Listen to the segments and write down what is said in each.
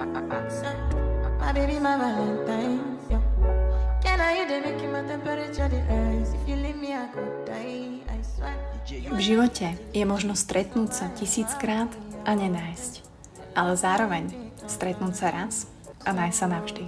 My baby, my Valentine. Yo. Can I hear them making my temperature rise? If you leave me, I could die. I swear. V živote je možno stretnúť sa 1000-krát a nenájsť. Ale zároveň stretnúť sa raz a nájsť sa navždy.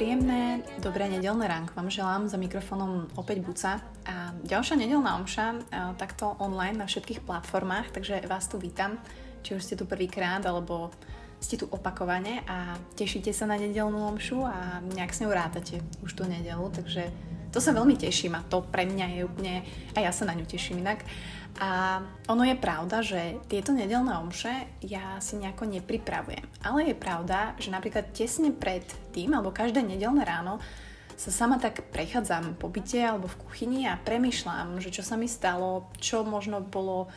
Príjemné, dobré nedeľné ránko vám želám, za mikrofónom opäť Buca a ďalšia nedeľná omša takto online na všetkých platformách, takže vás tu vítam, či už ste tu prvýkrát, alebo ste tu opakovane a tešíte sa na nedeľnú omšu a nejak s ňou rátate už tú nedeľu, takže to sa veľmi teším a to pre mňa je úplne, a ja sa na ňu teším inak. A ono je pravda, že tieto nedeľné omše ja si nejako nepripravujem. Ale je pravda, že napríklad tesne pred tým, alebo každé nedeľné ráno sa sama tak prechádzam po byte alebo v kuchyni a premýšľam, že čo sa mi stalo, čo možno bolo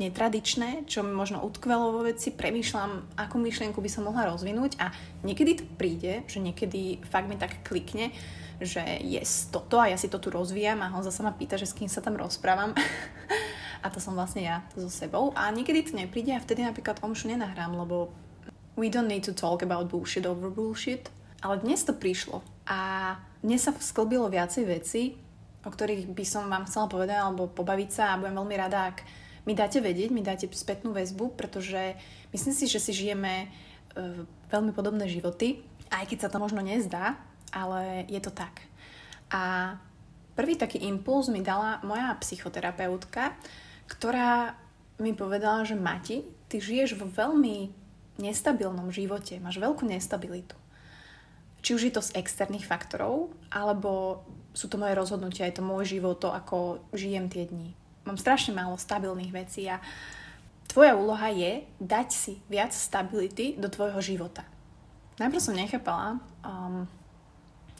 netradičné, čo mi možno utkvelo vo veci, premýšľam, akú myšlienku by som mohla rozvinúť a niekedy to príde, že niekedy fakt mi tak klikne, že yes, toto a ja si to tu rozvíjam a Honza sa ma pýta, že s kým sa tam rozprávam. A to som vlastne ja so sebou. A niekedy to nepríde a vtedy napríklad omšu nenahrám, lebo we don't need to talk about bullshit over bullshit. Ale dnes to prišlo. A dnes sa sklbilo viacej veci, o ktorých by som vám chcela povedať alebo pobaviť sa a budem veľmi rada, ak mi dáte vedieť, mi dáte spätnú väzbu, pretože myslím si, že si žijeme veľmi podobné životy, aj keď sa to možno nezdá, ale je to tak. A prvý taký impuls mi dala moja psychoterapeutka, ktorá mi povedala, že Mati, ty žiješ vo veľmi nestabilnom živote, máš veľkú nestabilitu. Či už je to z externých faktorov, alebo sú to moje rozhodnutia, je to môj život, to ako žijem tie dni. Mám strašne málo stabilných vecí a tvoja úloha je dať si viac stability do tvojho života. Najprv som nechápala,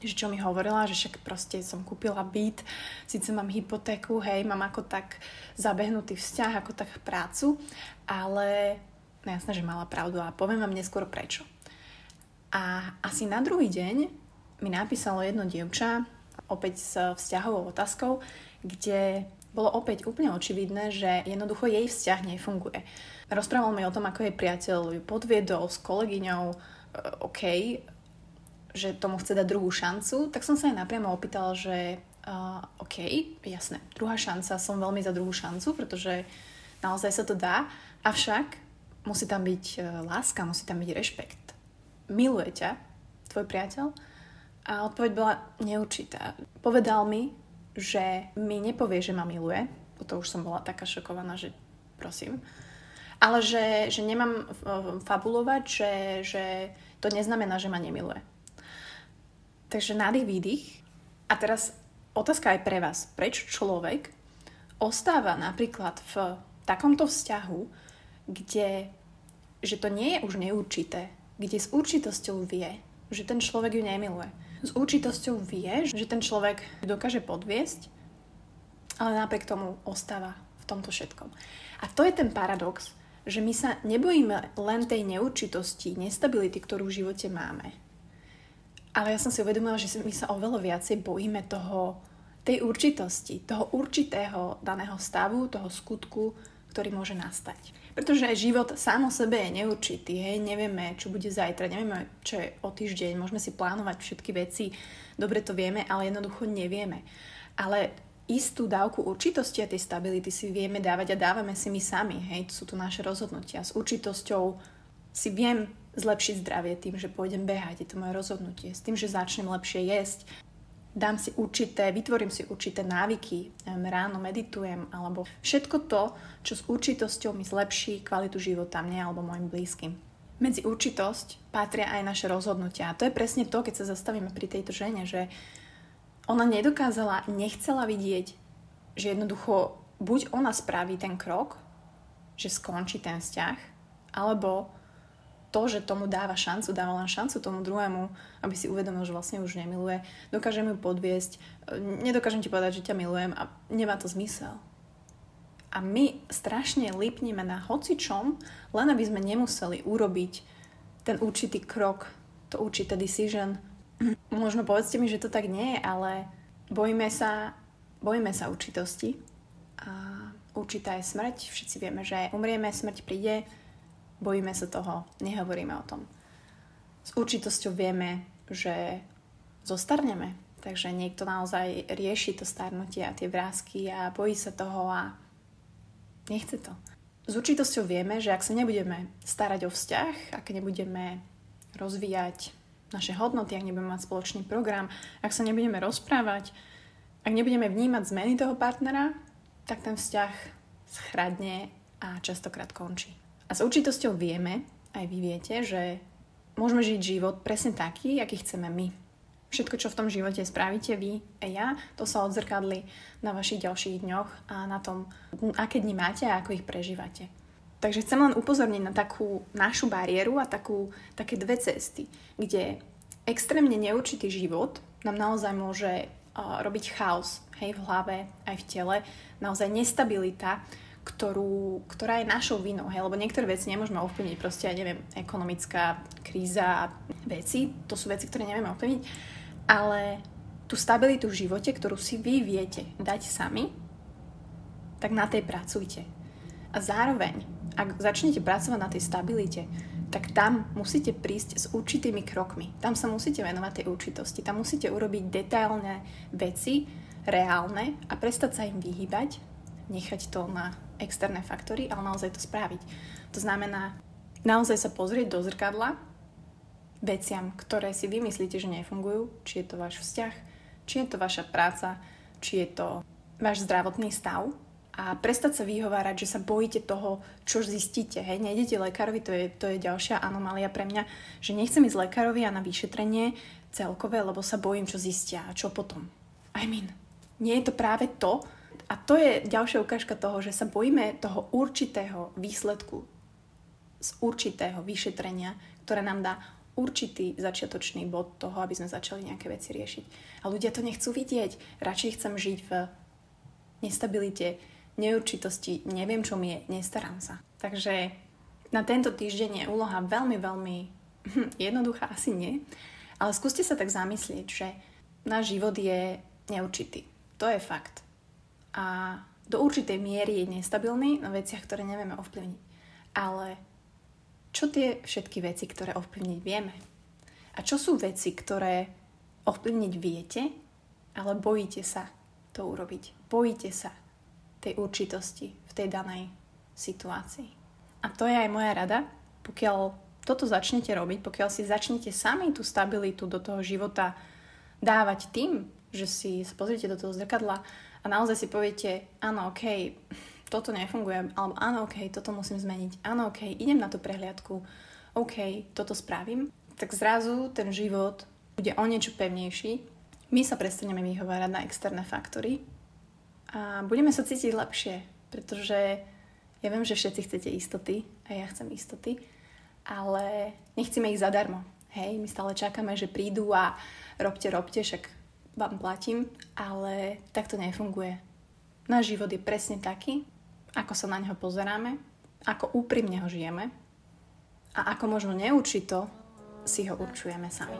že čo mi hovorila, že však proste som kúpila byt, síce mám hypotéku, hej, mám ako tak zabehnutý vzťah, ako tak prácu, ale no jasné, že mala pravdu a poviem vám neskôr prečo. A asi na druhý deň mi napísalo jedno dievča, opäť s vzťahovou otázkou, kde bolo opäť úplne očividné, že jednoducho jej vzťah nefunguje. Rozprával mi o tom, ako jej priateľ ju podviedol s kolegyňou, že tomu chce dať druhú šancu, tak som sa aj napriamo opýtala, že jasné, druhá šanca, som veľmi za druhú šancu, pretože naozaj sa to dá, avšak musí tam byť láska, musí tam byť rešpekt. Miluje ťa tvoj priateľ? A odpoveď bola neurčitá. Povedal mi, že mi nepovie, že ma miluje, to už som bola taká šokovaná, že prosím, ale že nemám fabulovať, že to neznamená, že ma nemiluje. Takže nádych, výdych. A teraz otázka aj pre vás. Prečo človek ostáva napríklad v takomto vzťahu, že to nie je už neurčité, kde s určitosťou vie, že ten človek ju nemiluje. S určitosťou vie, že ten človek dokáže podviesť, ale napriek tomu ostáva v tomto všetkom. A to je ten paradox, že my sa nebojíme len tej neurčitosti, nestability, ktorú v živote máme. Ale ja som si uvedomila, že my sa oveľa viacej bojíme tej určitosti, toho určitého daného stavu, toho skutku, ktorý môže nastať. Pretože život sám o sebe je neurčitý, hej? Nevieme, čo bude zajtra, nevieme, čo je o týždeň, môžeme si plánovať všetky veci, dobre to vieme, ale jednoducho nevieme. Ale istú dávku určitosti a tej stability si vieme dávať a dávame si my sami, hej? Sú to naše rozhodnutia. S určitosťou si viem zlepšiť zdravie tým, že pôjdem behať, je to moje rozhodnutie, s tým, že začnem lepšie jesť, vytvorím si určité návyky, ráno meditujem, alebo všetko to, čo s určitosťou mi zlepší kvalitu života mne alebo mojim blízkym. Medzi určitosť patria aj naše rozhodnutia. A to je presne to, keď sa zastavíme pri tejto žene, že ona nechcela vidieť, že jednoducho buď ona spraví ten krok, že skončí ten vzťah, alebo to, že tomu dáva len šancu tomu druhému, aby si uvedomil, že vlastne už nemiluje, dokážem ju podviesť, nedokážem ti povedať, že ťa milujem a nemá to zmysel. A my strašne lípneme na hocičom, len aby sme nemuseli urobiť ten určitý krok, to určité decision. Možno povedzte mi, že to tak nie je, ale Bojíme sa určitosti. Určitá je smrť. Všetci vieme, že umrieme, smrť príde. Bojíme sa toho, nehovoríme o tom. S určitosťou vieme, že zostarneme. Takže niekto naozaj rieši to starnutie a tie vrásky a bojí sa toho a nechce to. S určitosťou vieme, že ak sa nebudeme starať o vzťah, ak nebudeme rozvíjať naše hodnoty, ak nebudeme mať spoločný program, ak sa nebudeme rozprávať, ak nebudeme vnímať zmeny toho partnera, tak ten vzťah schradne a častokrát končí. A s určitosťou vieme, aj vy viete, že môžeme žiť život presne taký, aký chceme my. Všetko, čo v tom živote spravíte vy a ja, to sa odzrkadlí na vašich ďalších dňoch a na tom, aké dni máte a ako ich prežívate. Takže chcem len upozorniť na takú našu bariéru a také dve cesty, kde extrémne neurčitý život nám naozaj môže robiť chaos, hej, v hlave, aj v tele, naozaj nestabilita, ktorá je našou vinou, hej, lebo niektoré veci nemôžeme ovplyvniť, proste, ja neviem, ekonomická kríza a veci, to sú veci, ktoré nevieme ovplyvniť, ale tú stabilitu v živote, ktorú si vy viete dať sami, tak na tej pracujte. A zároveň, ak začnete pracovať na tej stabilite, tak tam musíte prísť s určitými krokmi. Tam sa musíte venovať tej určitosti, tam musíte urobiť detailné veci, reálne, a prestať sa im vyhýbať, nechať to na externé faktory, ale naozaj to spraviť. To znamená naozaj sa pozrieť do zrkadla veciam, ktoré si vymyslíte, že nefungujú, či je to váš vzťah, či je to vaša práca, či je to váš zdravotný stav, a prestať sa vyhovárať, že sa bojíte toho, čo zistíte. Hej, nejdete lekárovi, to je ďalšia anomália pre mňa, že nechcem ísť lekárovi a na vyšetrenie celkové, lebo sa bojím, čo zistia a čo potom. Nie je to práve to. A to je ďalšia ukážka toho, že sa bojíme toho určitého výsledku z určitého vyšetrenia, ktoré nám dá určitý začiatočný bod toho, aby sme začali nejaké veci riešiť. A ľudia to nechcú vidieť. Radšej chcem žiť v nestabilite, neurčitosti, neviem, čo mi je, nestarám sa. Takže na tento týždeň je úloha veľmi, veľmi jednoduchá, asi nie. Ale skúste sa tak zamyslieť, že náš život je neurčitý. To je fakt. A do určitej miery je nestabilný na veciach, ktoré nevieme ovplyvniť. Ale čo tie všetky veci, ktoré ovplyvniť vieme? A čo sú veci, ktoré ovplyvniť viete, ale bojíte sa to urobiť? Bojíte sa tej určitosti v tej danej situácii. A to je aj moja rada, pokiaľ toto začnete robiť, pokiaľ si začnete sami tú stabilitu do toho života dávať tým, že si pozrite do toho zrkadla a naozaj si poviete, áno, okej, toto nefunguje, alebo áno, okej, toto musím zmeniť, áno, okej, idem na tú prehliadku, okej, toto spravím, tak zrazu ten život bude o niečo pevnejší. My sa prestaneme vyhovárať na externé faktory a budeme sa cítiť lepšie, pretože ja viem, že všetci chcete istoty a ja chcem istoty, ale nechcíme ich zadarmo. Hej, my stále čakáme, že prídu a robte, však vám platím, ale tak to nefunguje. Náš život je presne taký, ako sa na neho pozeráme, ako úprimne ho žijeme a ako možno neurčito si ho určujeme sami.